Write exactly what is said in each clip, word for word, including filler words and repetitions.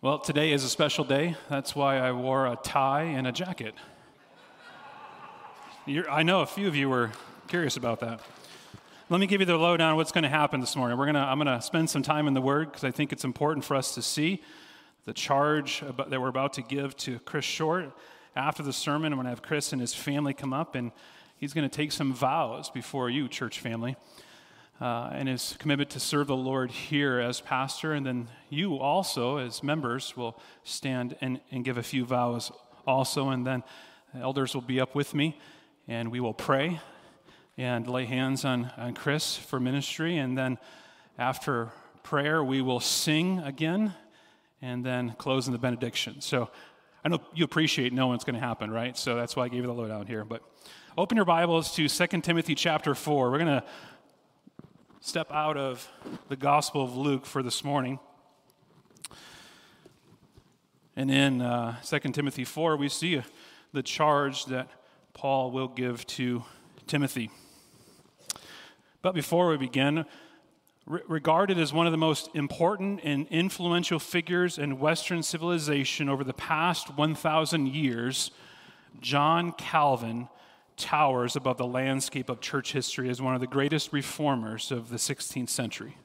Well, today is a special day. That's why I wore a tie and a jacket. You're, I know a few of you were curious about that. Let me give you the lowdown on what's going to happen this morning. We're gonna, I'm going to spend some time in the Word because I think it's important for us to see the charge about, that we're about to give to Chris Short. After the sermon, I'm going to have Chris and his family come up, and he's going to take some vows before you, church family, uh, and his commitment to serve the Lord here as pastor. And then you also, as members, will stand and, and give a few vows also. And then the elders will be up with me, and we will pray and lay hands on, on Chris for ministry. And then after prayer, we will sing again and then close in the benediction. So I know you appreciate knowing it's going to happen, right? So that's why I gave you the lowdown here. But open your Bibles to Second Timothy chapter four. We're going to step out of the Gospel of Luke for this morning. And in uh, Second Timothy four, we see the charge that Paul will give to Timothy. But before we begin, re- regarded as one of the most important and influential figures in Western civilization over the past one thousand years, John Calvin towers above the landscape of church history as one of the greatest reformers of the sixteenth century.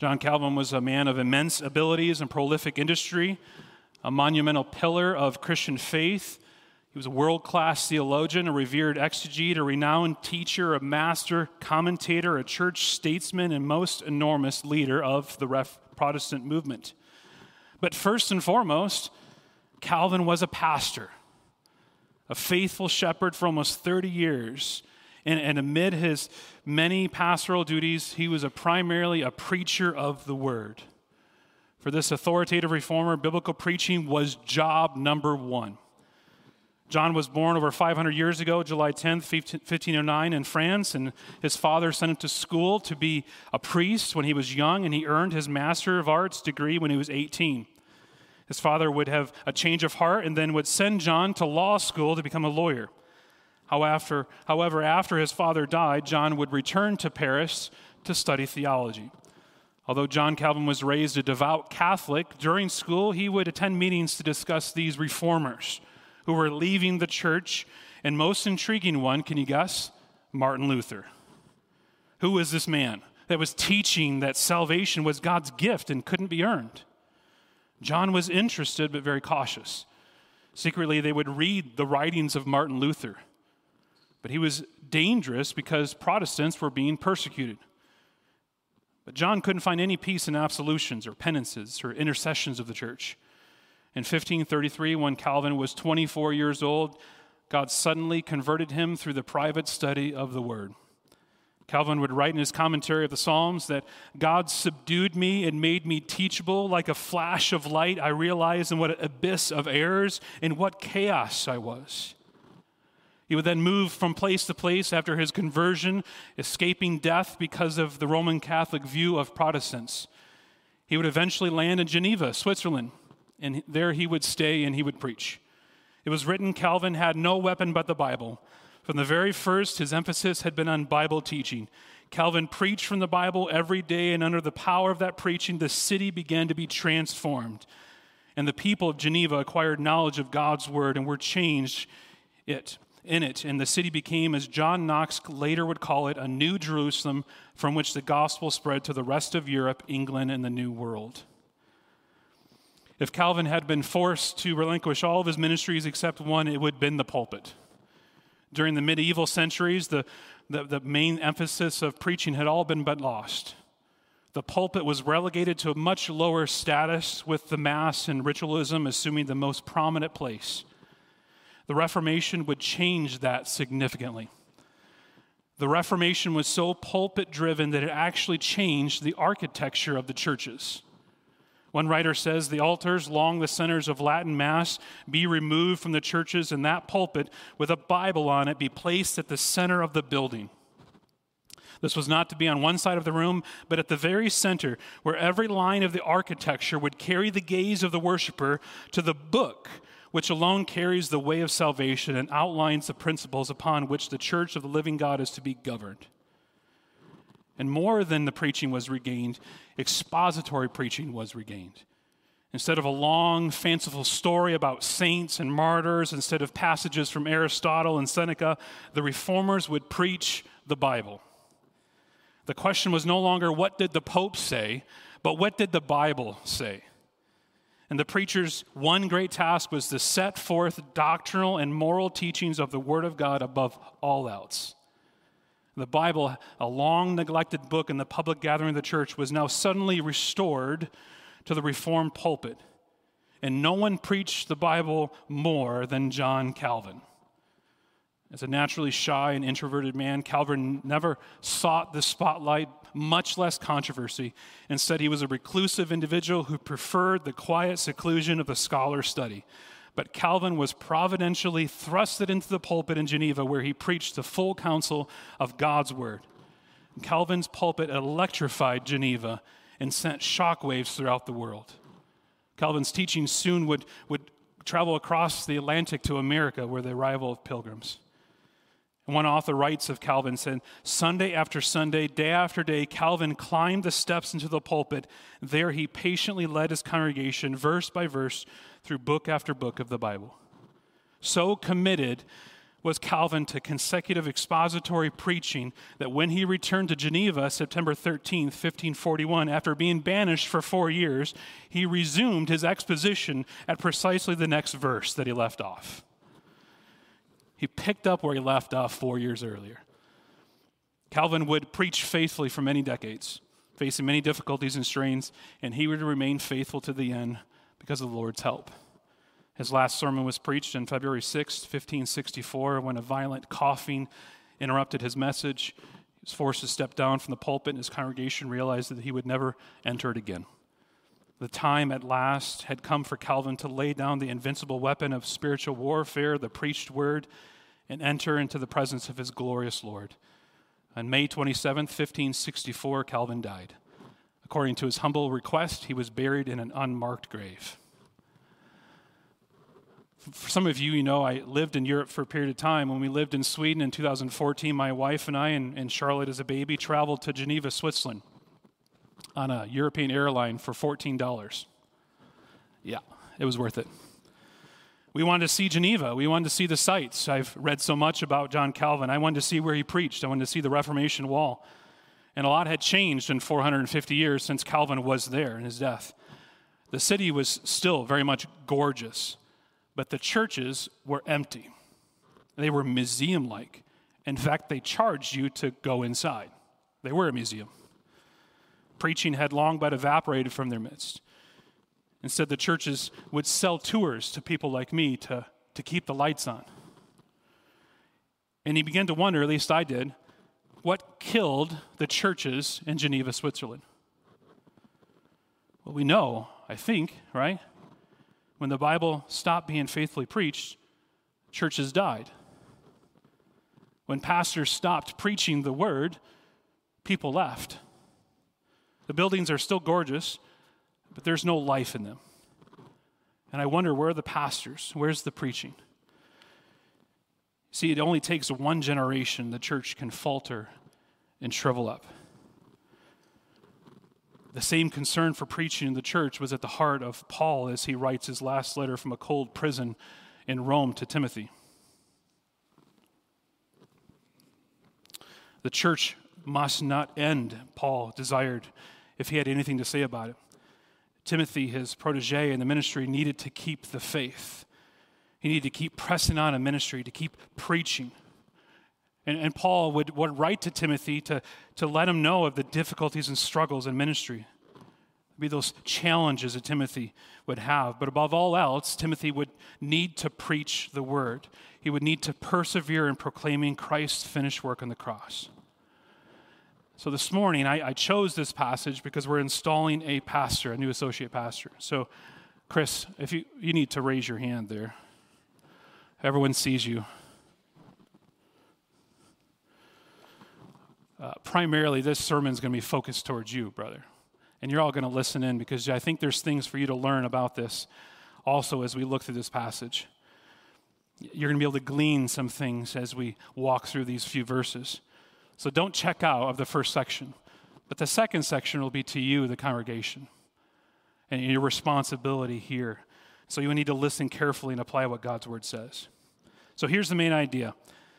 John Calvin was a man of immense abilities and prolific industry, a monumental pillar of Christian faith. He was a world-class theologian, a revered exegete, a renowned teacher, a master commentator, a church statesman, and most enormous leader of the Ref- Protestant movement. But first and foremost, Calvin was a pastor, a faithful shepherd for almost thirty years. And, and amid his many pastoral duties, he was a primarily a preacher of the word. For this authoritative reformer, biblical preaching was job number one. John was born over five hundred years ago, July tenth, fifteen oh nine, in France, and his father sent him to school to be a priest when he was young, and he earned his Master of Arts degree when he was eighteen. His father would have a change of heart and then would send John to law school to become a lawyer. However, however, after his father died, John would return to Paris to study theology. Although John Calvin was raised a devout Catholic, during school he would attend meetings to discuss these reformers who were leaving the church, and most intriguing one, can you guess? Martin Luther. Who was this man that was teaching that salvation was God's gift and couldn't be earned? John was interested but very cautious. Secretly, they would read the writings of Martin Luther. But he was dangerous because Protestants were being persecuted. But John couldn't find any peace in absolutions or penances or intercessions of the church. In fifteen thirty-three, when Calvin was twenty-four years old, God suddenly converted him through the private study of the Word. Calvin would write in his commentary of the Psalms that God subdued me and made me teachable. Like a flash of light, I realized in what an abyss of errors and what chaos I was. He would then move from place to place after his conversion, escaping death because of the Roman Catholic view of Protestants. He would eventually land in Geneva, Switzerland. And there he would stay and he would preach. It was written Calvin had no weapon but the Bible. From the very first, his emphasis had been on Bible teaching. Calvin preached from the Bible every day, and under the power of that preaching, the city began to be transformed. And the people of Geneva acquired knowledge of God's word and were changed it, in it. And the city became, as John Knox later would call it, a new Jerusalem from which the gospel spread to the rest of Europe, England, and the New World. If Calvin had been forced to relinquish all of his ministries except one, it would have been the pulpit. During the medieval centuries, the, the, the main emphasis of preaching had all been but lost. The pulpit was relegated to a much lower status, with the Mass and ritualism assuming the most prominent place. The Reformation would change that significantly. The Reformation was so pulpit-driven that it actually changed the architecture of the churches. One writer says, the altars along the centers of Latin Mass be removed from the churches, and that pulpit with a Bible on it be placed at the center of the building. This was not to be on one side of the room, but at the very center, where every line of the architecture would carry the gaze of the worshiper to the book, which alone carries the way of salvation and outlines the principles upon which the church of the living God is to be governed. And more than the preaching was regained, expository preaching was regained. Instead of a long, fanciful story about saints and martyrs, instead of passages from Aristotle and Seneca, the reformers would preach the Bible. The question was no longer, what did the Pope say, but what did the Bible say? And the preacher's one great task was to set forth doctrinal and moral teachings of the Word of God above all else. The Bible, a long-neglected book in the public gathering of the church, was now suddenly restored to the Reformed pulpit. And no one preached the Bible more than John Calvin. As a naturally shy and introverted man, Calvin never sought the spotlight, much less controversy. Instead, he was a reclusive individual who preferred the quiet seclusion of the scholar's study. But Calvin was providentially thrusted into the pulpit in Geneva, where he preached the full counsel of God's word. Calvin's pulpit electrified Geneva and sent shockwaves throughout the world. Calvin's teaching soon would, would travel across the Atlantic to America, where the arrival of pilgrims. One author writes of Calvin, said, Sunday after Sunday, day after day, Calvin climbed the steps into the pulpit. There he patiently led his congregation, verse by verse, through book after book of the Bible. So committed was Calvin to consecutive expository preaching that when he returned to Geneva, September thirteenth, fifteen forty-one, after being banished for four years, he resumed his exposition at precisely the next verse that he left off. He picked up where he left off four years earlier. Calvin would preach faithfully for many decades, facing many difficulties and strains, and he would remain faithful to the end because of the Lord's help. His last sermon was preached on February sixth, fifteen sixty-four, when a violent coughing interrupted his message. He was forced to step down from the pulpit, and his congregation realized that he would never enter it again. The time at last had come for Calvin to lay down the invincible weapon of spiritual warfare, the preached word, and enter into the presence of his glorious Lord. On May twenty-seventh, fifteen sixty-four, Calvin died. According to his humble request, he was buried in an unmarked grave. For some of you, you know, I lived in Europe for a period of time. When we lived in Sweden in two thousand fourteen, my wife and I and, and Charlotte as a baby traveled to Geneva, Switzerland on a European airline for fourteen dollars. Yeah, it was worth it. We wanted to see Geneva. We wanted to see the sights. I've read so much about John Calvin. I wanted to see where he preached. I wanted to see the Reformation wall. And a lot had changed in four hundred fifty years since Calvin was there in his death. The city was still very much gorgeous, but the churches were empty. They were museum-like. In fact, they charged you to go inside. They were a museum. Preaching had long but evaporated from their midst. Instead, the churches would sell tours to people like me to, to keep the lights on. And he began to wonder, at least I did, what killed the churches in Geneva, Switzerland? Well, we know, I think, right? When the Bible stopped being faithfully preached, churches died. When pastors stopped preaching the word, people left. The buildings are still gorgeous, but there's no life in them. And I wonder, where are the pastors? Where's the preaching? See, it only takes one generation the church can falter and shrivel up. The same concern for preaching in the church was at the heart of Paul as he writes his last letter from a cold prison in Rome to Timothy. The church must not end, Paul desired, if he had anything to say about it. Timothy, his protege in the ministry, needed to keep the faith. He needed to keep pressing on in ministry, to keep preaching. And, and Paul would, would write to Timothy to, to let him know of the difficulties and struggles in ministry. It'd be those challenges that Timothy would have. But above all else, Timothy would need to preach the word. He would need to persevere in proclaiming Christ's finished work on the cross. So this morning, I, I chose this passage because we're installing a pastor, a new associate pastor. So, Chris, if you, you need to raise your hand there. Everyone sees you. Uh, primarily, this sermon is going to be focused towards you, brother. And you're all going to listen in because I think there's things for you to learn about this also as we look through this passage. You're going to be able to glean some things as we walk through these few verses. So don't check out of the first section. But the second section will be to you, the congregation. and your responsibility here. So you need to listen carefully and apply what God's word says. So here's the main idea.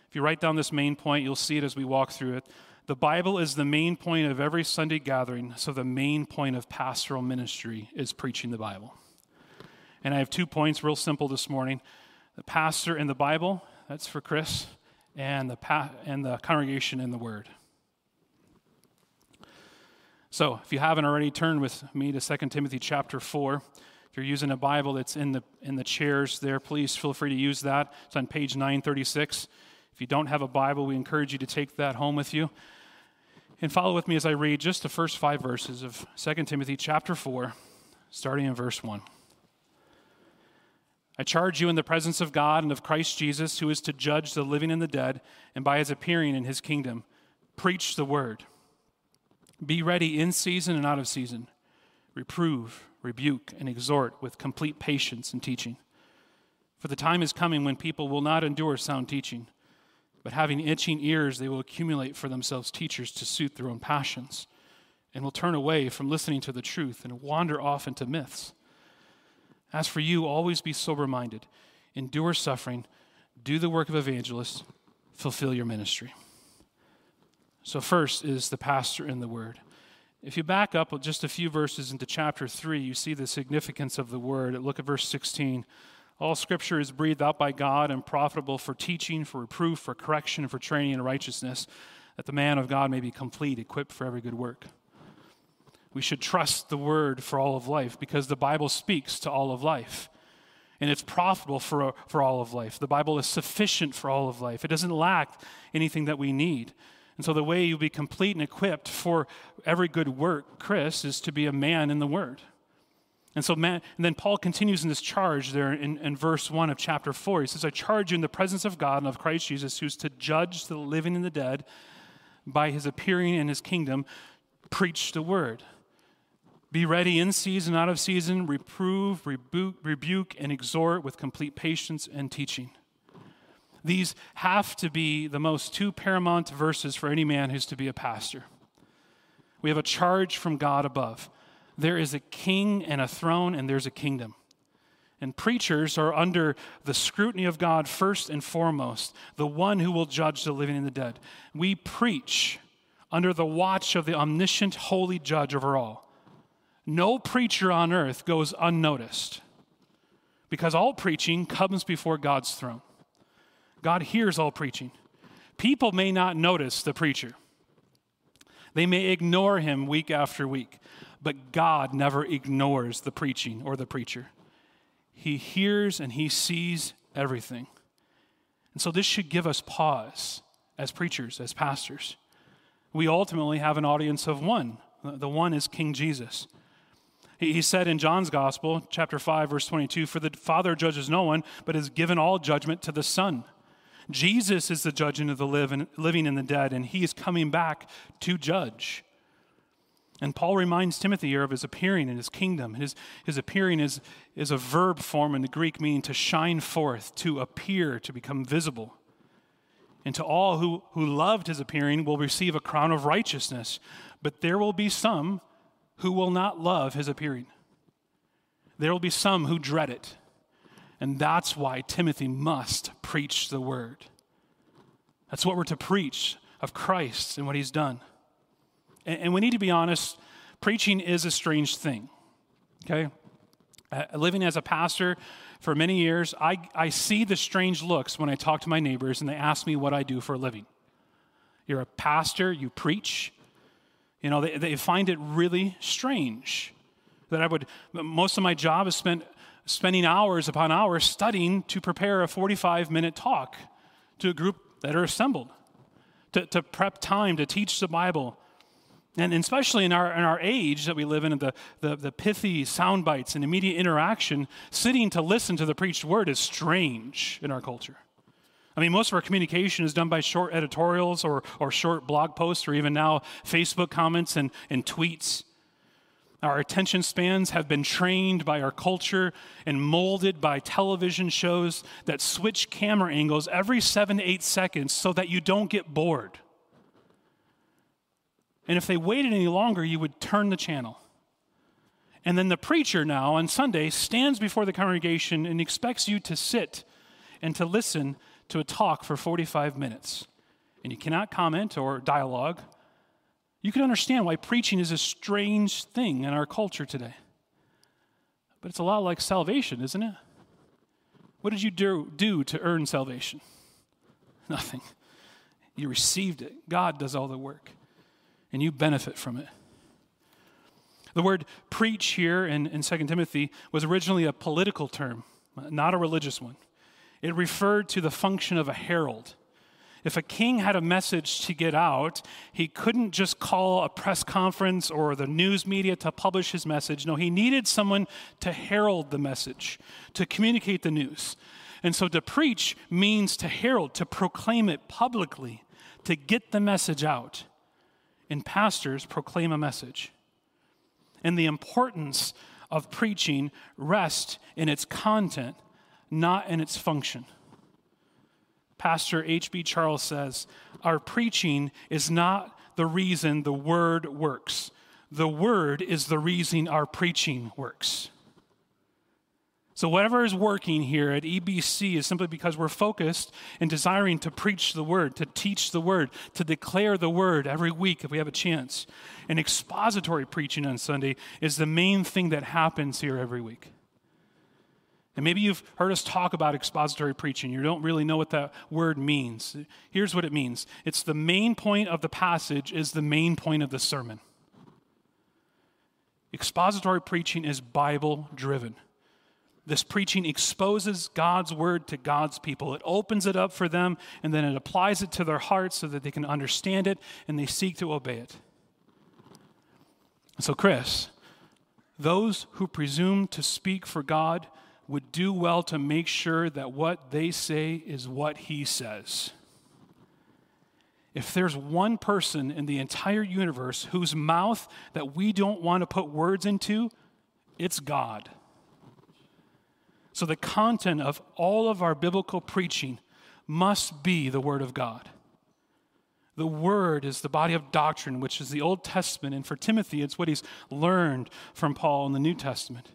If you write down this main point, you'll see it as we walk through it. The Bible is the main point of every Sunday gathering, so the main point of pastoral ministry is preaching the Bible. And I have two points, real simple this morning. The pastor and the Bible, that's for Chris, and the pa- and the congregation and the Word. So if you haven't already, turned with me to Second Timothy chapter four. If you're using a Bible that's in the in the chairs there, please feel free to use that. It's on page nine thirty-six. If you don't have a Bible, we encourage you to take that home with you. And follow with me as I read just the first five verses of Second Timothy chapter four, starting in verse one. I charge you in the presence of God and of Christ Jesus, who is to judge the living and the dead, and by his appearing in his kingdom, preach the word. Be ready in season and out of season. Reprove, rebuke, and exhort with complete patience and teaching. For the time is coming when people will not endure sound teaching, but having itching ears, they will accumulate for themselves teachers to suit their own passions, and will turn away from listening to the truth and wander off into myths. As for you, always be sober-minded, endure suffering, do the work of evangelists, fulfill your ministry. So first is the pastor and the word. If you back up just a few verses into chapter three, you see the significance of the word. Look at verse sixteen. All scripture is breathed out by God and profitable for teaching, for reproof, for correction, for training in righteousness, that the man of God may be complete, equipped for every good work. We should trust the word for all of life because the Bible speaks to all of life. And it's profitable for, for all of life. The Bible is sufficient for all of life. It doesn't lack anything that we need. And so the way you'll be complete and equipped for every good work, Chris, is to be a man in the word. And so man, and then Paul continues in this charge there in, in verse one of chapter four. He says, I charge you in the presence of God and of Christ Jesus, who's to judge the living and the dead by his appearing in his kingdom, preach the word. Be ready in season, out of season, reprove, rebuke, rebuke, and exhort with complete patience and teaching. These have to be the most two paramount verses for any man who's to be a pastor. We have a charge from God above. There is a king and a throne, and there's a kingdom. And preachers are under the scrutiny of God first and foremost, the one who will judge the living and the dead. We preach under the watch of the omniscient, holy judge over all. No preacher on earth goes unnoticed because all preaching comes before God's throne. God hears all preaching. People may not notice the preacher. They may ignore him week after week, but God never ignores the preaching or the preacher. He hears and he sees everything. And so this should give us pause as preachers, as pastors. We ultimately have an audience of one. The one is King Jesus. He said in John's Gospel, chapter five, verse twenty-two, for the Father judges no one, but has given all judgment to the Son. Jesus is the judge of the living and the dead, and he is coming back to judge. And Paul reminds Timothy here of his appearing in his kingdom. His, his appearing is, is a verb form in the Greek meaning to shine forth, to appear, to become visible. And to all who, who loved his appearing will receive a crown of righteousness, but there will be some who will not love his appearing. There will be some who dread it. And that's why Timothy must preach the word. That's what we're to preach of Christ and what he's done. And, and we need to be honest, preaching is a strange thing, okay? Uh, living as a pastor for many years, I, I see the strange looks when I talk to my neighbors and they ask me what I do for a living. You're a pastor, you preach. You know, they, they find it really strange that I would, most of my job is spent spending hours upon hours studying to prepare a forty-five minute talk to a group that are assembled, to, to prep time, to teach the Bible. And especially in our in our age that we live in, the, the, the pithy sound bites and immediate interaction, sitting to listen to the preached word is strange in our culture. I mean, most of our communication is done by short editorials or, or short blog posts or even now Facebook comments and, and tweets. Our attention spans have been trained by our culture and molded by television shows that switch camera angles every seven to eight seconds so that you don't get bored. And if they waited any longer, you would turn the channel. And then the preacher now on Sunday stands before the congregation and expects you to sit and to listen to a talk for forty-five minutes. And you cannot comment or dialogue. You can understand why preaching is a strange thing in our culture today. But it's a lot like salvation, isn't it? What did you do, do to earn salvation? Nothing. You received it. God does all the work, and you benefit from it. The word preach here in, in Second Timothy was originally a political term, not a religious one. It referred to the function of a herald. If a king had a message to get out, he couldn't just call a press conference or the news media to publish his message. No, he needed someone to herald the message, to communicate the news. And so to preach means to herald, to proclaim it publicly, to get the message out. And pastors proclaim a message. And the importance of preaching rests in its content, not in its function. Pastor H B Charles says, "Our preaching is not the reason the word works. The word is the reason our preaching works." So whatever is working here at E B C is simply because we're focused and desiring to preach the word, to teach the word, to declare the word every week if we have a chance. And expository preaching on Sunday is the main thing that happens here every week. And maybe you've heard us talk about expository preaching. You don't really know what that word means. Here's what it means. It's the main point of the passage is the main point of the sermon. Expository preaching is Bible-driven. This preaching exposes God's word to God's people. It opens it up for them, and then it applies it to their hearts so that they can understand it, and they seek to obey it. So, Chris, those who presume to speak for God would do well to make sure that what they say is what He says. If there's one person in the entire universe whose mouth that we don't want to put words into, it's God. So the content of all of our biblical preaching must be the Word of God. The Word is the body of doctrine, which is the Old Testament, and for Timothy, it's what he's learned from Paul in the New Testament.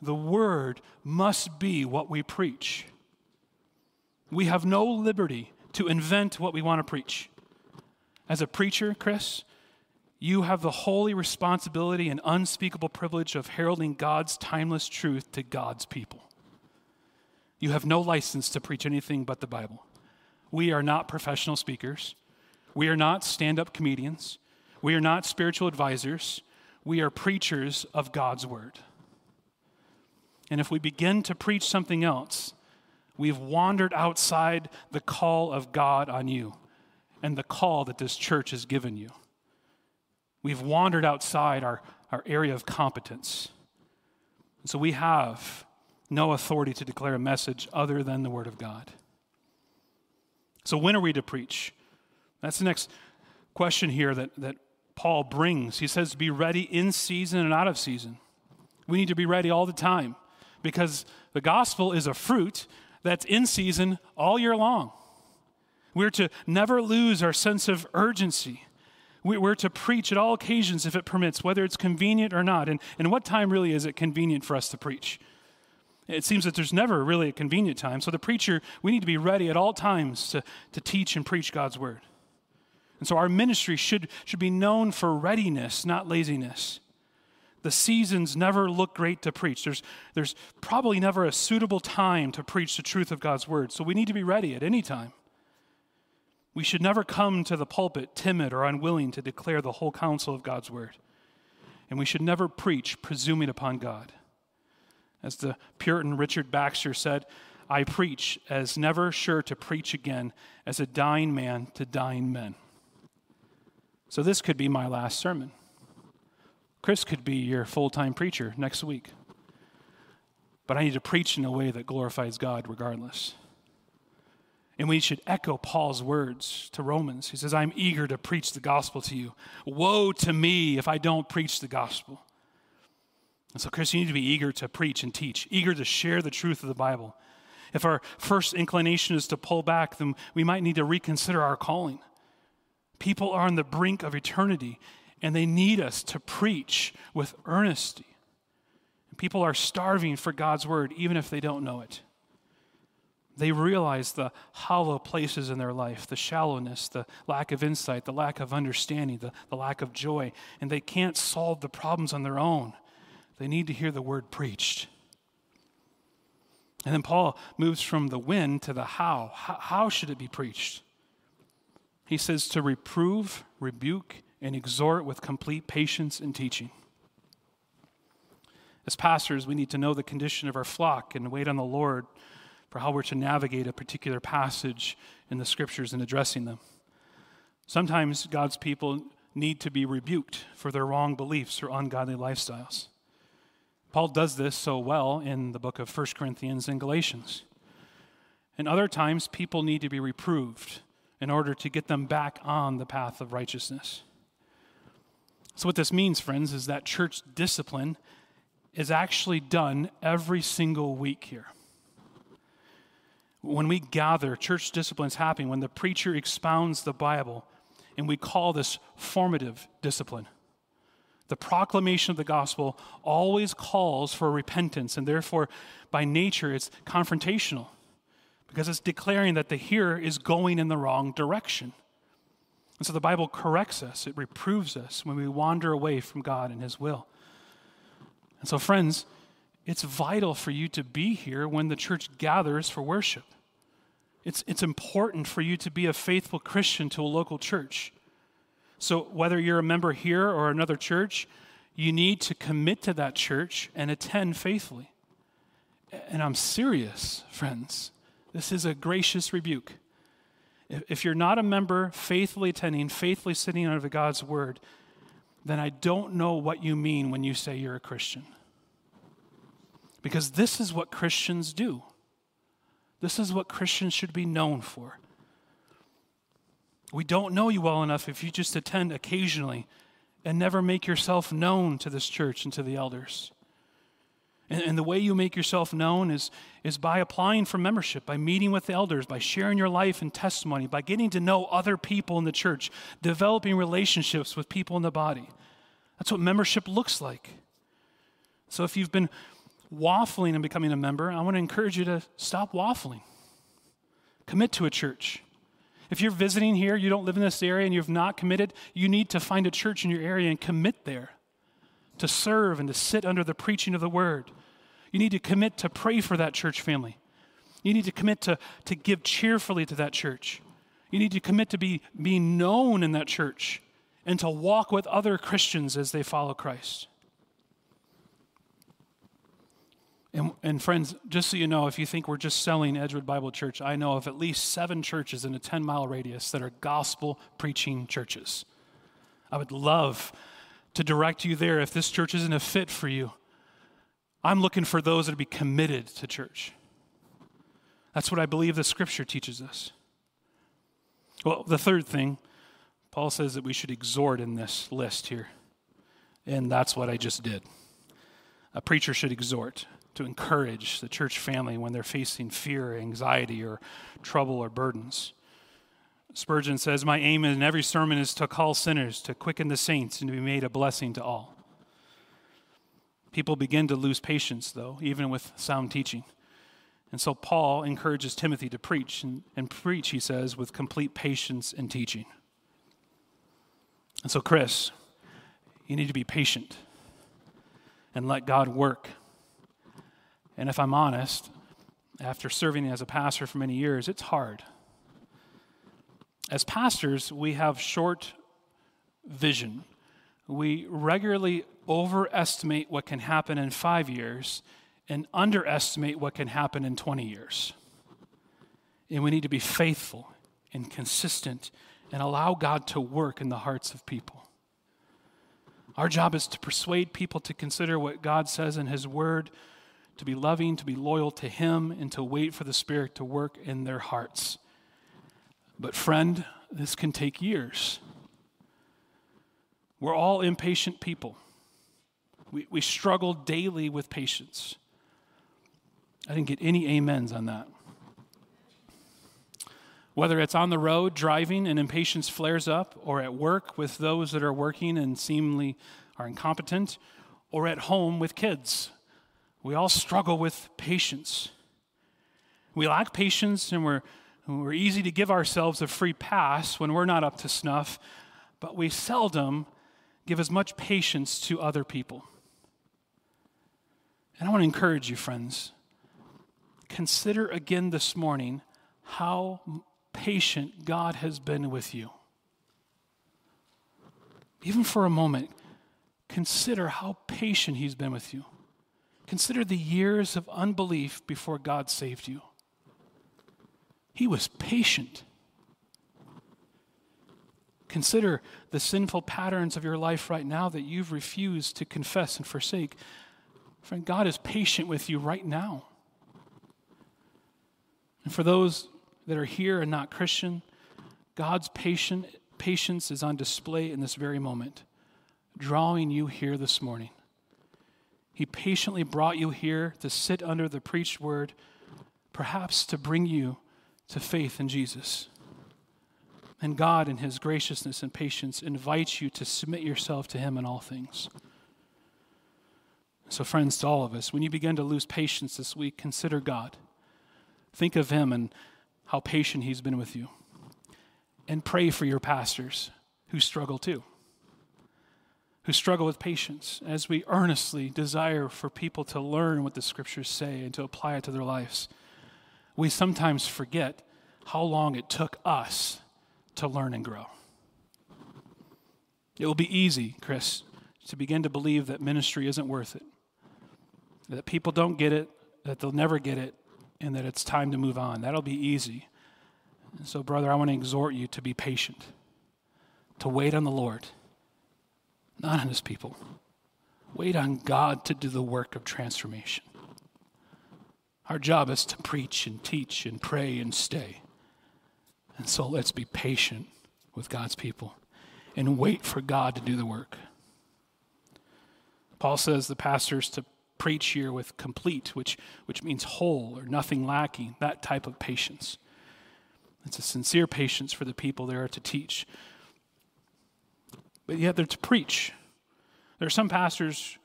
The Word must be what we preach. We have no liberty to invent what we want to preach. As a preacher, Chris, you have the holy responsibility and unspeakable privilege of heralding God's timeless truth to God's people. You have no license to preach anything but the Bible. We are not professional speakers. We are not stand-up comedians. We are not spiritual advisors. We are preachers of God's word. And if we begin to preach something else, we've wandered outside the call of God on you and the call that this church has given you. We've wandered outside our, our area of competence. And so we have no authority to declare a message other than the Word of God. So when are we to preach? That's the next question here that, that Paul brings. He says to be ready in season and out of season. We need to be ready all the time because the gospel is a fruit that's in season all year long. We're to never lose our sense of urgency. We're to preach at all occasions if it permits, whether it's convenient or not. And, and what time really is it convenient for us to preach? It seems that there's never really a convenient time. So the preacher, we need to be ready at all times to, to teach and preach God's word. And so our ministry should, should be known for readiness, not laziness. The seasons never look great to preach. There's, there's probably never a suitable time to preach the truth of God's word. So we need to be ready at any time. We should never come to the pulpit timid or unwilling to declare the whole counsel of God's word. And we should never preach presuming upon God. As the Puritan Richard Baxter said, "I preach as never sure to preach again as a dying man to dying men." So this could be my last sermon. Chris could be your full-time preacher next week. But I need to preach in a way that glorifies God regardless. And we should echo Paul's words to Romans. He says, "I'm eager to preach the gospel to you. Woe to me if I don't preach the gospel." And so, Chris, you need to be eager to preach and teach, eager to share the truth of the Bible. If our first inclination is to pull back, then we might need to reconsider our calling. People are on the brink of eternity, and they need us to preach with earnestness, People are starving for God's word, even if they don't know it. They realize the hollow places in their life, the shallowness, the lack of insight, the lack of understanding, the, the lack of joy, and they can't solve the problems on their own. They need to hear the word preached. And then Paul moves from the when to the how. How, how should it be preached? He says to reprove, rebuke, and exhort with complete patience and teaching. As pastors, we need to know the condition of our flock and wait on the Lord for how we're to navigate a particular passage in the scriptures and addressing them. Sometimes God's people need to be rebuked for their wrong beliefs or ungodly lifestyles. Paul does this so well in the book of First Corinthians and Galatians. And other times, people need to be reproved in order to get them back on the path of righteousness. So what this means, friends, is that church discipline is actually done every single week here. When we gather, church discipline is happening when the preacher expounds the Bible, and we call this formative discipline. The proclamation of the gospel always calls for repentance, and therefore, by nature, it's confrontational because it's declaring that the hearer is going in the wrong direction. And so the Bible corrects us. It reproves us when we wander away from God and his will. And so, friends, it's vital for you to be here when the church gathers for worship. It's, it's important for you to be a faithful Christian to a local church. So whether you're a member here or another church, you need to commit to that church and attend faithfully. And I'm serious, friends. This is a gracious rebuke. If you're not a member, faithfully attending, faithfully sitting under God's word, then I don't know what you mean when you say you're a Christian. Because this is what Christians do. This is what Christians should be known for. We don't know you well enough if you just attend occasionally and never make yourself known to this church and to the elders. And, and the way you make yourself known is, is by applying for membership, by meeting with the elders, by sharing your life and testimony, by getting to know other people in the church, developing relationships with people in the body. That's what membership looks like. So if you've been waffling and becoming a member, I want to encourage you to stop waffling. Commit to a church. If you're visiting here, you don't live in this area, and you've not committed, you need to find a church in your area and commit there to serve and to sit under the preaching of the word. You need to commit to pray for that church family. You need to commit to, to give cheerfully to that church. You need to commit to be, be known in that church and to walk with other Christians as they follow Christ. And, and friends, just so you know, if you think we're just selling Edgewood Bible Church, I know of at least seven churches in a ten-mile radius that are gospel-preaching churches. I would love to direct you there if this church isn't a fit for you. I'm looking for those that would be committed to church. That's what I believe the Scripture teaches us. Well, the third thing, Paul says that we should exhort in this list here, and that's what I just did. A preacher should exhort, to encourage the church family when they're facing fear, anxiety, or trouble or burdens. Spurgeon says, "My aim in every sermon is to call sinners, to quicken the saints, and to be made a blessing to all." People begin to lose patience, though, even with sound teaching. And so Paul encourages Timothy to preach, and, and preach, he says, with complete patience and teaching. And so, Chris, you need to be patient and let God work. And if I'm honest, after serving as a pastor for many years, it's hard. As pastors, we have short vision. We regularly overestimate what can happen in five years and underestimate what can happen in twenty years. And we need to be faithful and consistent and allow God to work in the hearts of people. Our job is to persuade people to consider what God says in his word, to be loving, to be loyal to him, and to wait for the Spirit to work in their hearts. But friend, this can take years. We're all impatient people. We, we struggle daily with patience. I didn't get any amens on that. Whether it's on the road, driving, and impatience flares up, or at work with those that are working and seemingly are incompetent, or at home with kids We all struggle with patience. We lack patience, and we're, we're easy to give ourselves a free pass when we're not up to snuff, but we seldom give as much patience to other people. And I want to encourage you, friends, consider again this morning how patient God has been with you. Even for a moment, consider how patient he's been with you. Consider the years of unbelief before God saved you. He was patient. Consider the sinful patterns of your life right now that you've refused to confess and forsake. Friend, God is patient with you right now. And for those that are here and not Christian, God's patient, patience is on display in this very moment, drawing you here this morning. He patiently brought you here to sit under the preached word, perhaps to bring you to faith in Jesus. And God, in his graciousness and patience, invites you to submit yourself to him in all things. So, friends, to all of us, when you begin to lose patience this week, consider God. Think of him and how patient he's been with you. And pray for your pastors who struggle too, who struggle with patience, as we earnestly desire for people to learn what the Scriptures say and to apply it to their lives. We sometimes forget how long it took us to learn and grow. It will be easy, Chris, to begin to believe that ministry isn't worth it, that people don't get it, that they'll never get it, and that it's time to move on. That'll be easy. And so, brother, I want to exhort you to be patient, to wait on the Lord, not on his people. Wait on God to do the work of transformation. Our job is to preach and teach and pray and stay. And so let's be patient with God's people and wait for God to do the work. Paul says the pastors to preach here with complete, which, which means whole or nothing lacking, that type of patience. It's a sincere patience for the people they are to teach. But yet they're to preach. There are some pastors,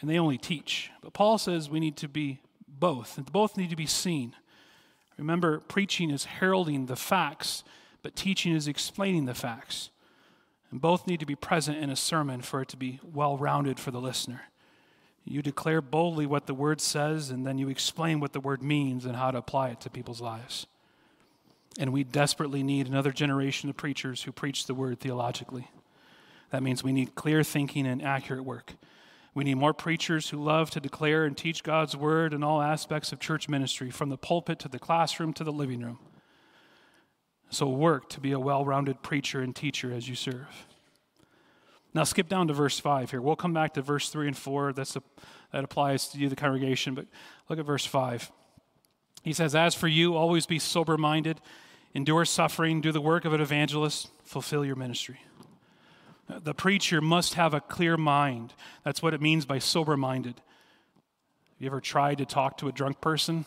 and they only teach. But Paul says we need to be both, and both need to be seen. Remember, preaching is heralding the facts, but teaching is explaining the facts. And both need to be present in a sermon for it to be well-rounded for the listener. You declare boldly what the word says, and then you explain what the word means and how to apply it to people's lives. And we desperately need another generation of preachers who preach the word theologically. That means we need clear thinking and accurate work. We need more preachers who love to declare and teach God's word in all aspects of church ministry, from the pulpit to the classroom to the living room. So work to be a well-rounded preacher and teacher as you serve. Now skip down to verse five here. We'll come back to verse three and four. That's a, that applies to you, the congregation, but look at verse five. He says, "As for you, always be sober-minded, endure suffering, do the work of an evangelist, fulfill your ministry." The preacher must have a clear mind. That's what it means by sober-minded. Have you ever tried to talk to a drunk person?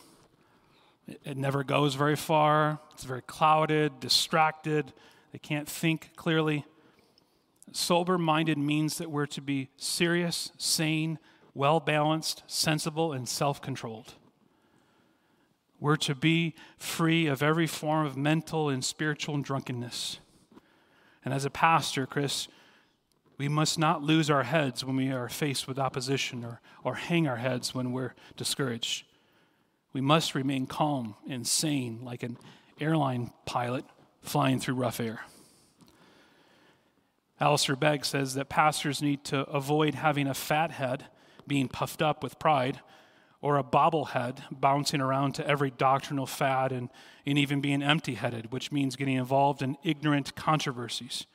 It never goes very far. It's very clouded, distracted. They can't think clearly. Sober-minded means that we're to be serious, sane, well-balanced, sensible, and self-controlled. We're to be free of every form of mental and spiritual drunkenness. And as a pastor, Chris, we must not lose our heads when we are faced with opposition or, or hang our heads when we're discouraged. We must remain calm and sane like an airline pilot flying through rough air. Alistair Begg says that pastors need to avoid having a fat head being puffed up with pride or a bobblehead bouncing around to every doctrinal fad and, and even being empty-headed, which means getting involved in ignorant controversies.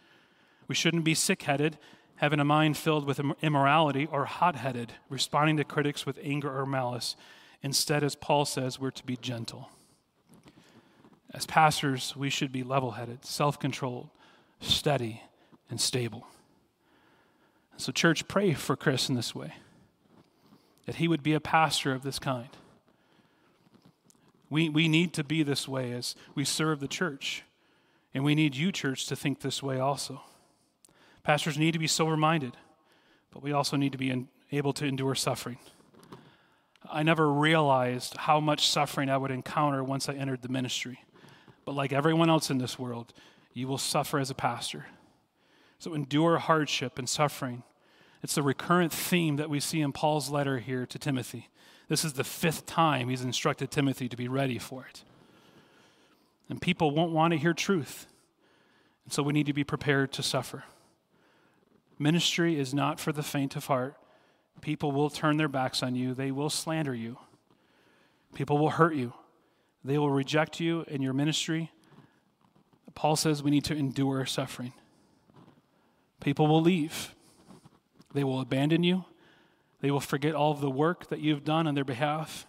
We shouldn't be sick-headed, having a mind filled with immorality, or hot-headed, responding to critics with anger or malice. Instead, as Paul says, we're to be gentle. As pastors, we should be level-headed, self-controlled, steady, and stable. So, church, pray for Chris in this way, that he would be a pastor of this kind. We, we need to be this way as we serve the church, and we need you, church, to think this way also. Pastors need to be sober-minded, but we also need to be able to endure suffering. I never realized how much suffering I would encounter once I entered the ministry. But like everyone else in this world, you will suffer as a pastor. So endure hardship and suffering. It's the recurrent theme that we see in Paul's letter here to Timothy. This is the fifth time he's instructed Timothy to be ready for it. And people won't want to hear truth. And so we need to be prepared to suffer. Ministry is not for the faint of heart. People will turn their backs on you. They will slander you. People will hurt you. They will reject you in your ministry. Paul says we need to endure suffering. People will leave. They will abandon you. They will forget all of the work that you've done on their behalf.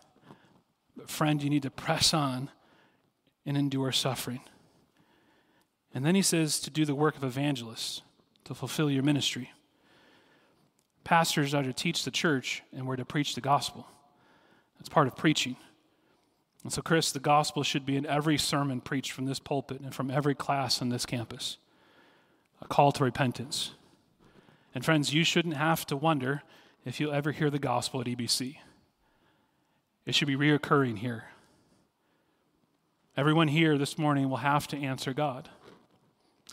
But friend, you need to press on and endure suffering. And then he says to do the work of evangelists, to fulfill your ministry. Pastors are to teach the church, and we're to preach the gospel. That's part of preaching. And so, Chris, the gospel should be in every sermon preached from this pulpit and from every class on this campus. A call to repentance. And friends, you shouldn't have to wonder if you'll ever hear the gospel at E B C. It should be reoccurring here. Everyone here this morning will have to answer God.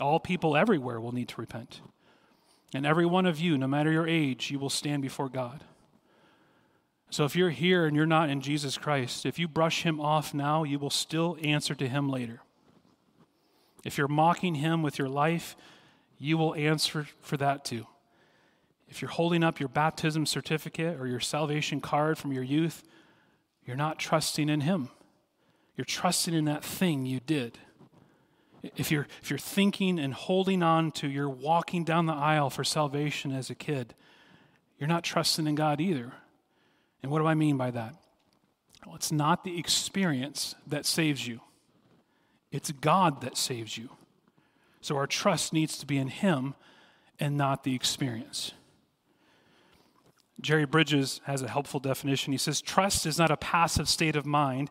All people everywhere will need to repent. And every one of you, no matter your age, you will stand before God. So if you're here and you're not in Jesus Christ, if you brush him off now, you will still answer to him later. If you're mocking him with your life, you will answer for that too. If you're holding up your baptism certificate or your salvation card from your youth, you're not trusting in him. You're trusting in that thing you did. If you're, if you're thinking and holding on to your walking down the aisle for salvation as a kid, you're not trusting in God either. And what do I mean by that? Well, it's not the experience that saves you. It's God that saves you. So our trust needs to be in him and not the experience. Jerry Bridges has a helpful definition. He says, trust is not a passive state of mind.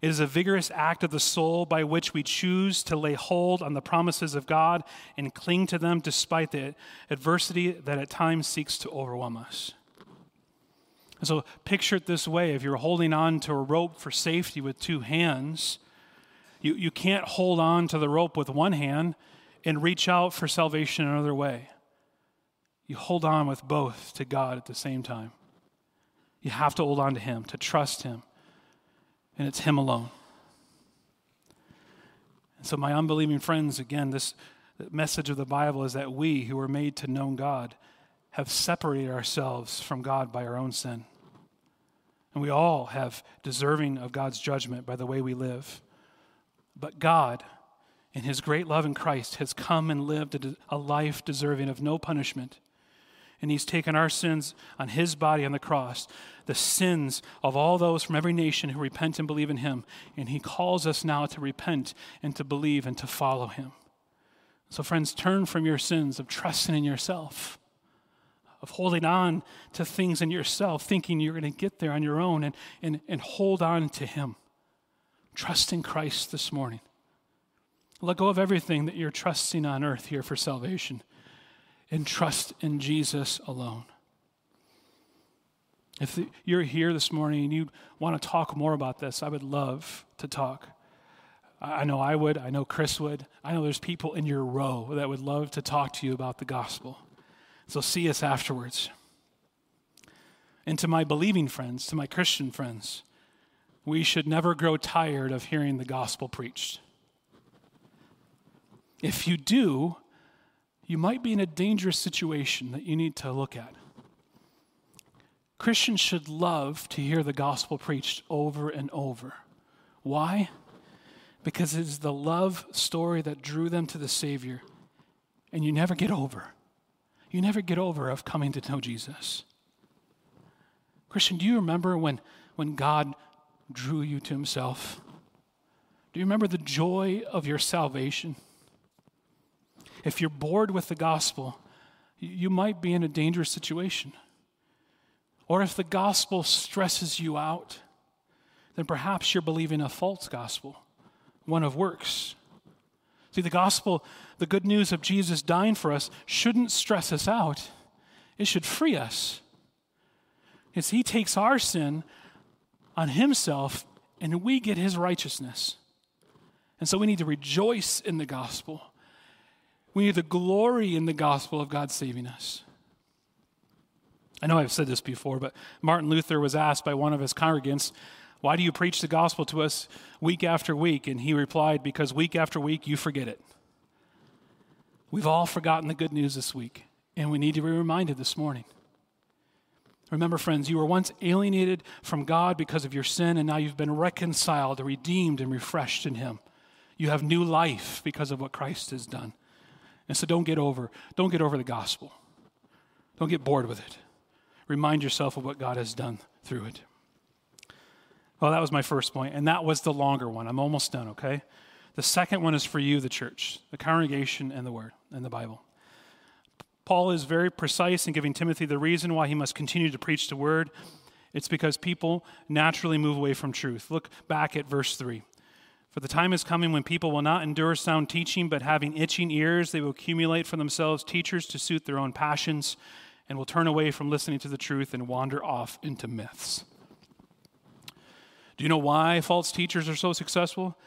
It is a vigorous act of the soul by which we choose to lay hold on the promises of God and cling to them despite the adversity that at times seeks to overwhelm us. And so picture it this way. If you're holding on to a rope for safety with two hands, you, you can't hold on to the rope with one hand and reach out for salvation another way. You hold on with both to God at the same time. You have to hold on to him, to trust him. And it's him alone. And so my unbelieving friends, again, this message of the Bible is that we who are made to know God have separated ourselves from God by our own sin. And we all have deserving of God's judgment by the way we live. But God, in his great love in Christ, has come and lived a life deserving of no punishment. And he's taken our sins on his body on the cross, the sins of all those from every nation who repent and believe in him. And he calls us now to repent and to believe and to follow him. So friends, turn from your sins of trusting in yourself, of holding on to things in yourself, thinking you're going to get there on your own, and, and, and hold on to him. Trust in Christ this morning. Let go of everything that you're trusting on earth here for salvation. And trust in Jesus alone. If you're here this morning and you want to talk more about this, I would love to talk. I know I would. I know Chris would. I know there's people in your row that would love to talk to you about the gospel. So see us afterwards. And to my believing friends, to my Christian friends, we should never grow tired of hearing the gospel preached. If you do, you might be in a dangerous situation that you need to look at. Christians should love to hear the gospel preached over and over. Why? Because it is the love story that drew them to the Savior, and you never get over. You never get over of coming to know Jesus. Christian, do you remember when, when God drew you to himself? Do you remember the joy of your salvation? If you're bored with the gospel, you might be in a dangerous situation. Or if the gospel stresses you out, then perhaps you're believing a false gospel, one of works. See, the gospel, the good news of Jesus dying for us, shouldn't stress us out. It should free us. As he takes our sin on himself, and we get his righteousness. And so we need to rejoice in the gospel. We need to glory in the gospel of God saving us. I know I've said this before, but Martin Luther was asked by one of his congregants, "Why do you preach the gospel to us week after week?" And he replied, "Because week after week you forget it." We've all forgotten the good news this week, and we need to be reminded this morning. Remember, friends, you were once alienated from God because of your sin, and now you've been reconciled, redeemed, and refreshed in him. You have new life because of what Christ has done. And so don't get over, don't get over the gospel. Don't get bored with it. Remind yourself of what God has done through it. Well, that was my first point, and that was the longer one. I'm almost done, okay? The second one is for you, the church, the congregation, and the Word, and the Bible. Paul is very precise in giving Timothy the reason why he must continue to preach the Word. It's because people naturally move away from truth. Look back at verse three. "For the time is coming when people will not endure sound teaching, but having itching ears, they will accumulate for themselves teachers to suit their own passions, and will turn away from listening to the truth and wander off into myths." Do you know why false teachers are so successful?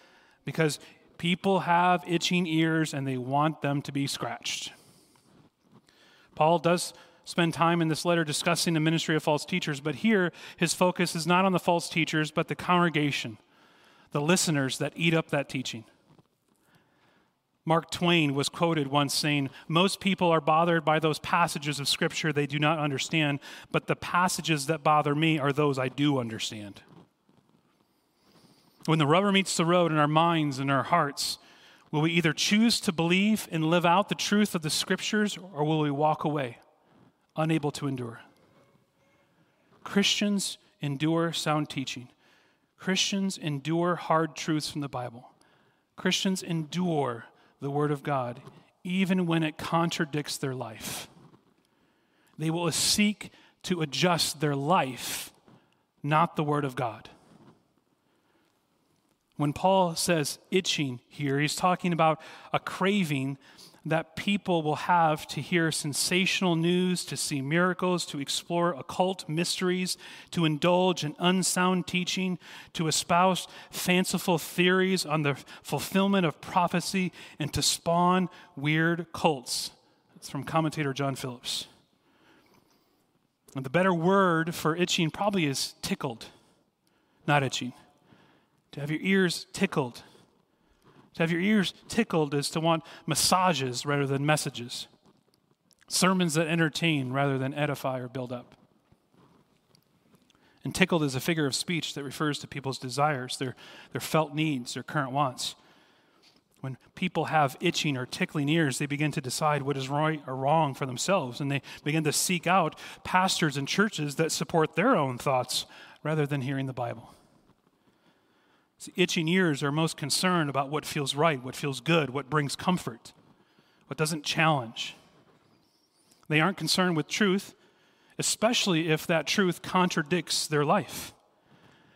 Because people have itching ears and they want them to be scratched. Paul does spend time in this letter discussing the ministry of false teachers, but here his focus is not on the false teachers, but the congregation, the listeners that eat up that teaching. Mark Twain was quoted once saying, "Most people are bothered by those passages of Scripture they do not understand, but the passages that bother me are those I do understand." When the rubber meets the road in our minds and our hearts, will we either choose to believe and live out the truth of the Scriptures, or will we walk away, unable to endure? Christians endure sound teaching. Christians endure hard truths from the Bible. Christians endure the Word of God, even when it contradicts their life. They will seek to adjust their life, not the Word of God. When Paul says itching here, he's talking about a craving that people will have to hear sensational news, to see miracles, to explore occult mysteries, to indulge in unsound teaching, to espouse fanciful theories on the fulfillment of prophecy, and to spawn weird cults. It's from commentator John Phillips. And the better word for itching probably is tickled, not itching. To have your ears tickled. To have your ears tickled is to want massages rather than messages. Sermons that entertain rather than edify or build up. And tickled is a figure of speech that refers to people's desires, their, their felt needs, their current wants. When people have itching or tickling ears, they begin to decide what is right or wrong for themselves, and they begin to seek out pastors and churches that support their own thoughts rather than hearing the Bible. See, itching ears are most concerned about what feels right, what feels good, what brings comfort, what doesn't challenge. They aren't concerned with truth, especially if that truth contradicts their life.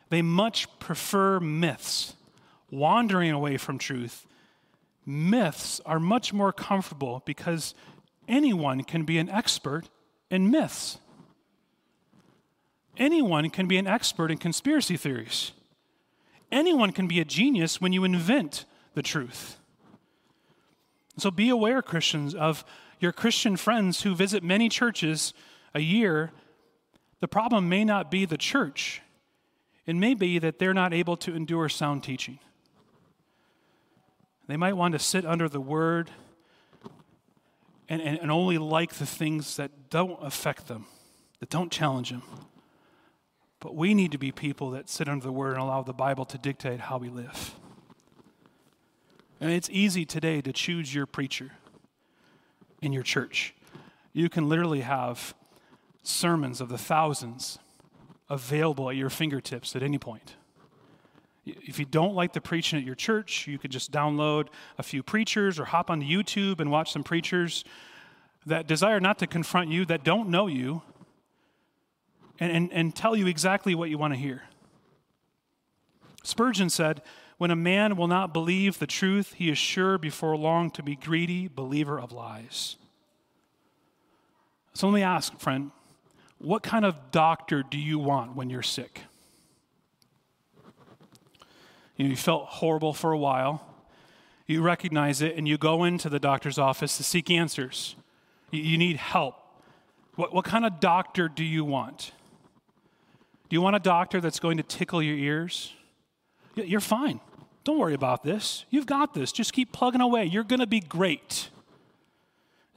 They much prefer myths, wandering away from truth. Myths are much more comfortable because anyone can be an expert in myths. Anyone can be an expert in conspiracy theories. Anyone can be a genius when you invent the truth. So be aware, Christians, of your Christian friends who visit many churches a year. The problem may not be the church. It may be that they're not able to endure sound teaching. They might want to sit under the word and, and, and only like the things that don't affect them, that don't challenge them. But we need to be people that sit under the Word and allow the Bible to dictate how we live. And it's easy today to choose your preacher in your church. You can literally have sermons of the thousands available at your fingertips at any point. If you don't like the preaching at your church, you could just download a few preachers or hop on YouTube and watch some preachers that desire not to confront you, that don't know you, And, and, and tell you exactly what you want to hear. Spurgeon said, "When a man will not believe the truth, he is sure before long to be greedy, believer of lies." So let me ask, friend, what kind of doctor do you want when you're sick? You know, you felt horrible for a while. You recognize it, and you go into the doctor's office to seek answers. You, you need help. What, what kind of doctor do you want? Do you want a doctor that's going to tickle your ears? You're fine. Don't worry about this. You've got this. Just keep plugging away. You're going to be great.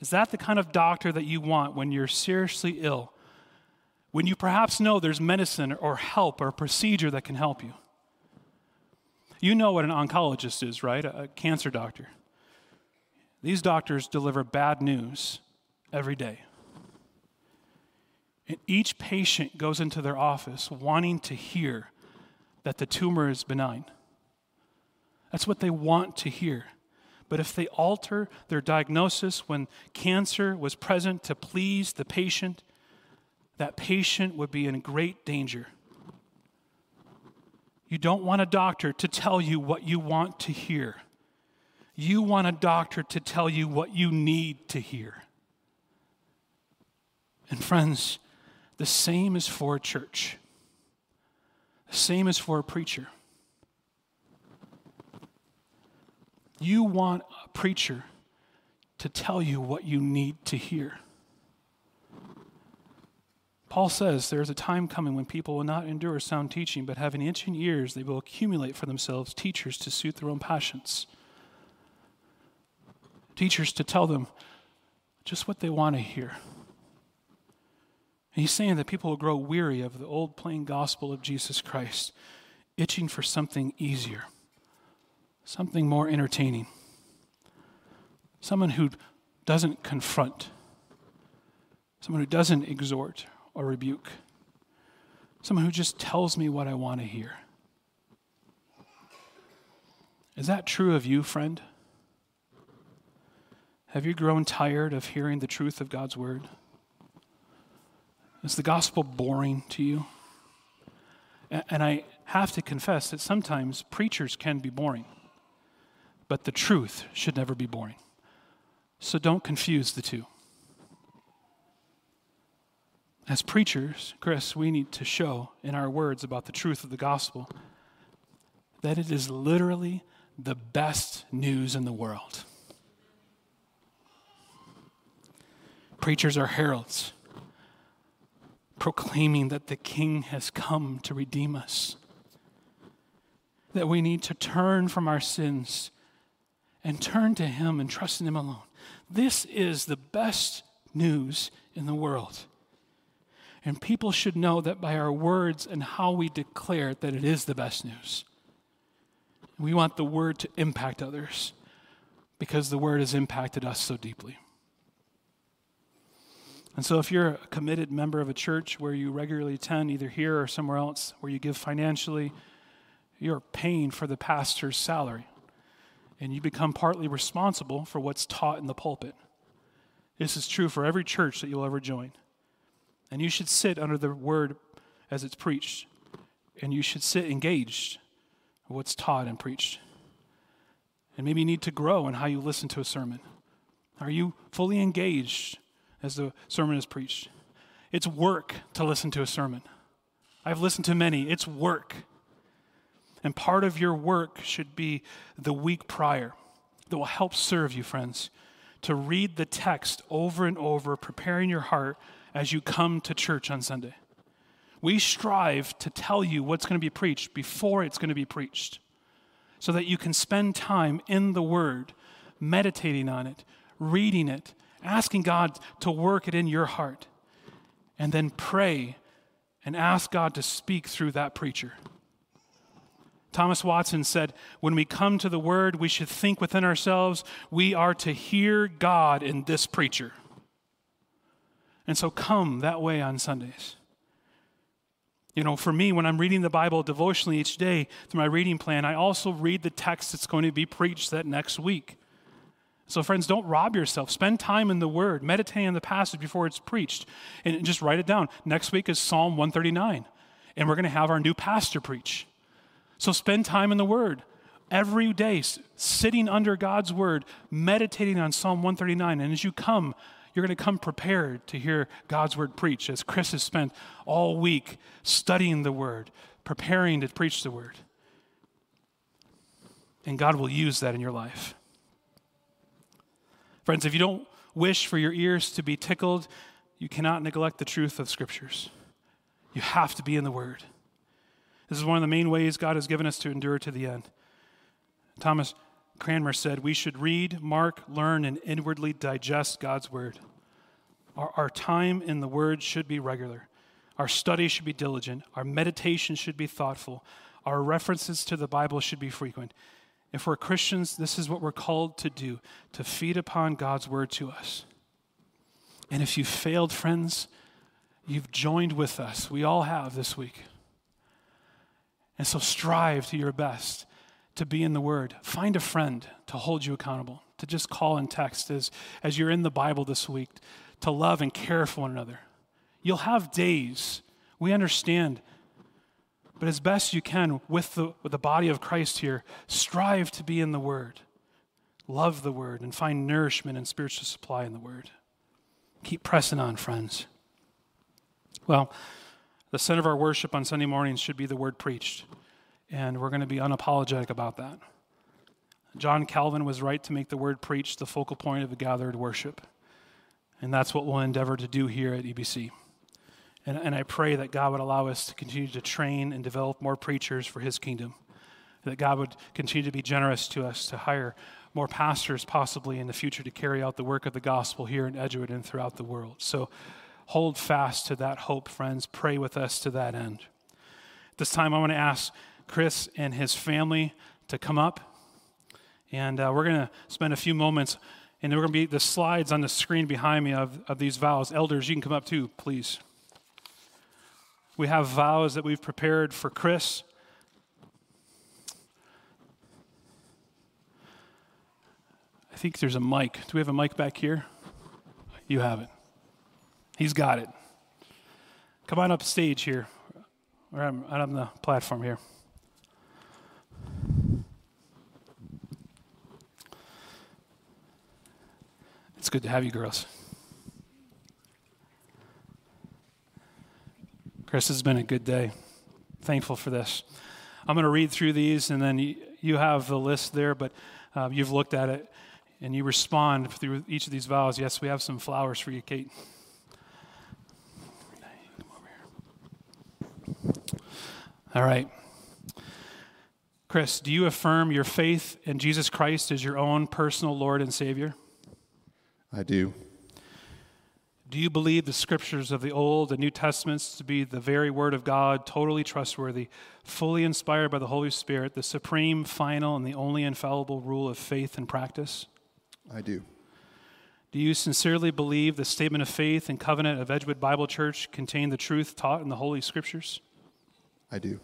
Is that the kind of doctor that you want when you're seriously ill? When you perhaps know there's medicine or help or a procedure that can help you? You know what an oncologist is, right? A cancer doctor. These doctors deliver bad news every day. And each patient goes into their office wanting to hear that the tumor is benign. That's what they want to hear. But if they alter their diagnosis when cancer was present to please the patient, that patient would be in great danger. You don't want a doctor to tell you what you want to hear. You want a doctor to tell you what you need to hear. And friends, the same is for a church. The same is for a preacher. You want a preacher to tell you what you need to hear. Paul says, there is a time coming when people will not endure sound teaching, but having itching ears, they will accumulate for themselves teachers to suit their own passions. Teachers to tell them just what they want to hear. And he's saying that people will grow weary of the old plain gospel of Jesus Christ, itching for something easier, something more entertaining, someone who doesn't confront, someone who doesn't exhort or rebuke, someone who just tells me what I want to hear. Is that true of you, friend? Have you grown tired of hearing the truth of God's word? Is the gospel boring to you? And I have to confess that sometimes preachers can be boring, but the truth should never be boring. So don't confuse the two. As preachers, Chris, we need to show in our words about the truth of the gospel that it is literally the best news in the world. Preachers are heralds, proclaiming that the King has come to redeem us, that we need to turn from our sins and turn to Him and trust in Him alone. This is the best news in the world. And people should know that by our words and how we declare that it is the best news. We want the word to impact others because the word has impacted us so deeply. And so if you're a committed member of a church where you regularly attend, either here or somewhere else, where you give financially, you're paying for the pastor's salary. And you become partly responsible for what's taught in the pulpit. This is true for every church that you'll ever join. And you should sit under the word as it's preached. And you should sit engaged in what's taught and preached. And maybe you need to grow in how you listen to a sermon. Are you fully engaged as the sermon is preached? It's work to listen to a sermon. I've listened to many. It's work. And part of your work should be the week prior that will help serve you, friends, to read the text over and over, preparing your heart as you come to church on Sunday. We strive to tell you what's going to be preached before it's going to be preached so that you can spend time in the Word, meditating on it, reading it, asking God to work it in your heart, and then pray and ask God to speak through that preacher. Thomas Watson said, when we come to the Word, we should think within ourselves, we are to hear God in this preacher. And so come that way on Sundays. You know, for me, when I'm reading the Bible devotionally each day through my reading plan, I also read the text that's going to be preached that next week. So friends, don't rob yourself. Spend time in the Word. Meditate on the passage before it's preached. And just write it down. Next week is Psalm one thirty-nine. And we're going to have our new pastor preach. So spend time in the Word. Every day, sitting under God's Word, meditating on Psalm one thirty-nine. And as you come, you're going to come prepared to hear God's Word preached, as Chris has spent all week studying the Word, preparing to preach the Word. and God will use that in your life. Friends, if you don't wish for your ears to be tickled, you cannot neglect the truth of scriptures. You have to be in the Word. This is one of the main ways God has given us to endure to the end. Thomas Cranmer said, we should read, mark, learn, and inwardly digest God's Word. Our, our time in the Word should be regular. Our study should be diligent. Our meditation should be thoughtful. Our references to the Bible should be frequent. If we're Christians, this is what we're called to do, to feed upon God's Word to us. And if you failed, friends, you've joined with us. We all have this week. And so strive to your best to be in the Word. Find a friend to hold you accountable, to just call and text as, as you're in the Bible this week, to love and care for one another. You'll have days, we understand, but as best you can with the, with the body of Christ here, strive to be in the Word. Love the Word and find nourishment and spiritual supply in the Word. Keep pressing on, friends. Well, the center of our worship on Sunday mornings should be the Word preached, and we're going to be unapologetic about that. John Calvin was right to make the Word preached the focal point of the gathered worship, and that's what we'll endeavor to do here at E B C. And, and I pray that God would allow us to continue to train and develop more preachers for His kingdom, that God would continue to be generous to us to hire more pastors possibly in the future to carry out the work of the gospel here in Edgewood and throughout the world. So hold fast to that hope, friends. Pray with us to that end. At this time, I want to ask Chris and his family to come up, and uh, we're going to spend a few moments, and there are going to be the slides on the screen behind me of, of these vows. Elders, you can come up too, please. We have vows that we've prepared for Chris. I think there's a mic. Do we have a mic back here? You have it. He's got it. Come on up stage here, or I'm out on the platform here. It's good to have you girls. Chris, this has been a good day. Thankful for this. I'm going to read through these, and then you have the list there, but um, you've looked at it. And you respond through each of these vows. Yes, we have some flowers for you, Kate. All right. Chris, do you affirm your faith in Jesus Christ as your own personal Lord and Savior? I do. Do you believe the scriptures of the Old and New Testaments to be the very Word of God, totally trustworthy, fully inspired by the Holy Spirit, the supreme, final, and the only infallible rule of faith and practice? I do. Do you sincerely believe the statement of faith and covenant of Edgewood Bible Church contain the truth taught in the Holy Scriptures? I do.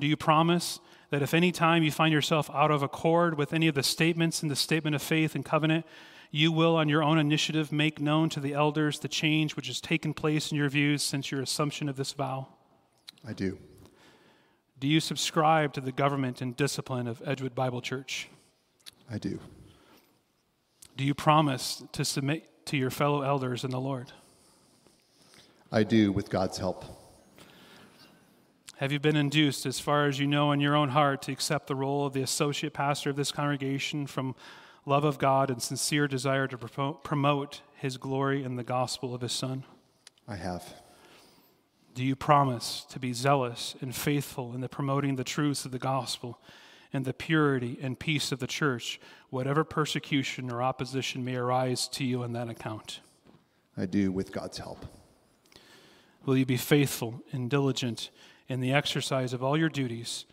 Do you promise that if any time you find yourself out of accord with any of the statements in the statement of faith and covenant, you will on your own initiative make known to the elders the change which has taken place in your views since your assumption of this vow? I do. Do you subscribe to the government and discipline of Edgewood Bible Church? I do. Do you promise to submit to your fellow elders in the Lord? I do, with God's help. Have you been induced, as far as you know in your own heart, to accept the role of the associate pastor of this congregation from love of God and sincere desire to promote His glory in the gospel of His Son? I have. Do you promise to be zealous and faithful in the promoting the truths of the gospel and the purity and peace of the church, whatever persecution or opposition may arise to you on that account? I do, with God's help. Will you be faithful and diligent in the exercise of all your duties,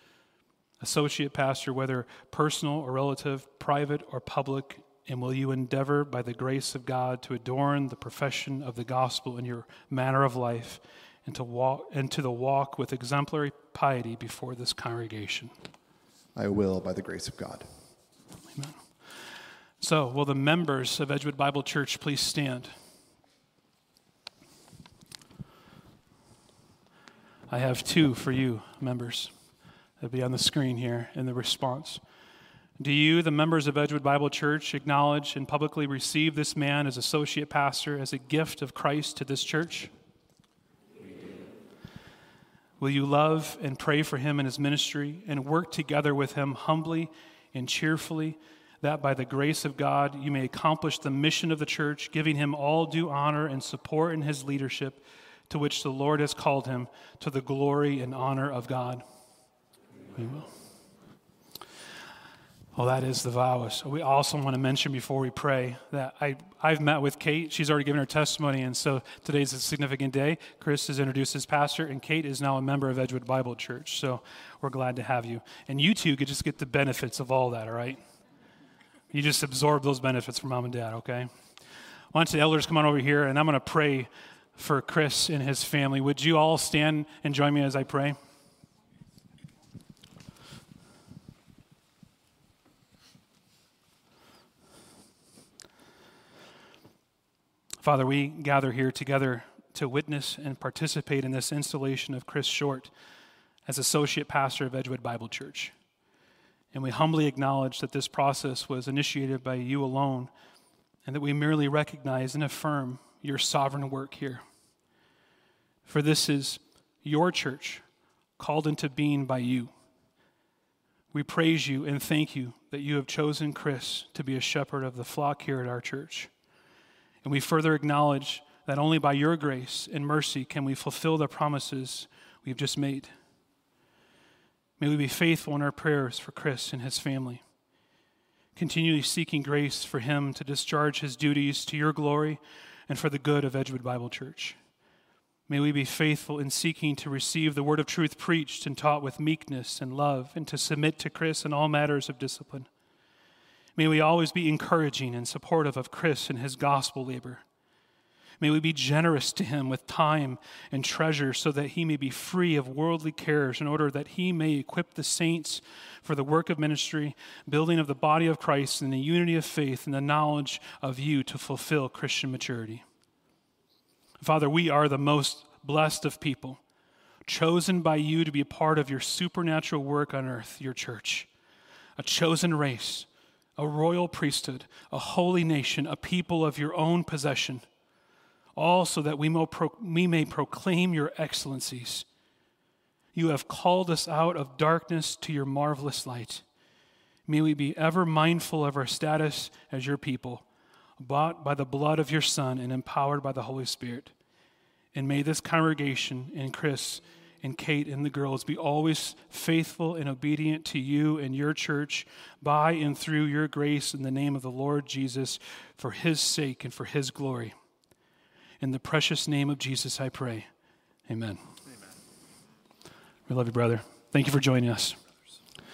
associate pastor, whether personal or relative, private or public, and will you endeavor by the grace of God to adorn the profession of the gospel in your manner of life and to walk and to the walk with exemplary piety before this congregation? I will, by the grace of God. Amen. So, will the members of Edgewood Bible Church please stand? I have two for you, members. It'll be on the screen here in the response. Do you, the members of Edgewood Bible Church, acknowledge and publicly receive this man as associate pastor as a gift of Christ to this church? We do. Will you love and pray for him in his ministry and work together with him humbly and cheerfully, that by the grace of God you may accomplish the mission of the church, giving him all due honor and support in his leadership, to which the Lord has called him, to the glory and honor of God. We will. Well, that is the vow. So we also want to mention before we pray that I, I've met with Kate. She's already given her testimony, and so today's a significant day. Chris has introduced his pastor, and Kate is now a member of Edgewood Bible Church, so we're glad to have you. And you two could just get the benefits of all that, all right? You just absorb those benefits from mom and dad, okay? Why don't the elders come on over here, and I'm going to pray for Chris and his family. Would you all stand and join me as I pray? Father, we gather here together to witness and participate in this installation of Chris Short as associate pastor of Edgewood Bible Church. And we humbly acknowledge that this process was initiated by you alone, and that we merely recognize and affirm your sovereign work here. For this is your church, called into being by you. We praise you and thank you that you have chosen Chris to be a shepherd of the flock here at our church. And we further acknowledge that only by your grace and mercy can we fulfill the promises we've just made. May we be faithful in our prayers for Chris and his family, continually seeking grace for him to discharge his duties to your glory and for the good of Edgewood Bible Church. May we be faithful in seeking to receive the word of truth preached and taught with meekness and love, and to submit to Chris in all matters of discipline. May we always be encouraging and supportive of Chris and his gospel labor. May we be generous to him with time and treasure, so that he may be free of worldly cares, in order that he may equip the saints for the work of ministry, building of the body of Christ in the unity of faith and the knowledge of you, to fulfill Christian maturity. Father, we are the most blessed of people, chosen by you to be a part of your supernatural work on earth, your church, a chosen race, a royal priesthood, a holy nation, a people of your own possession, all so that we may proclaim your excellencies. You have called us out of darkness to your marvelous light. May we be ever mindful of our status as your people, bought by the blood of your Son and empowered by the Holy Spirit. And may this congregation and Chris and Kate and the girls be always faithful and obedient to you and your church, by and through your grace, in the name of the Lord Jesus, for his sake and for his glory. In the precious name of Jesus I pray. Amen. Amen. We love you, brother. Thank you for joining us.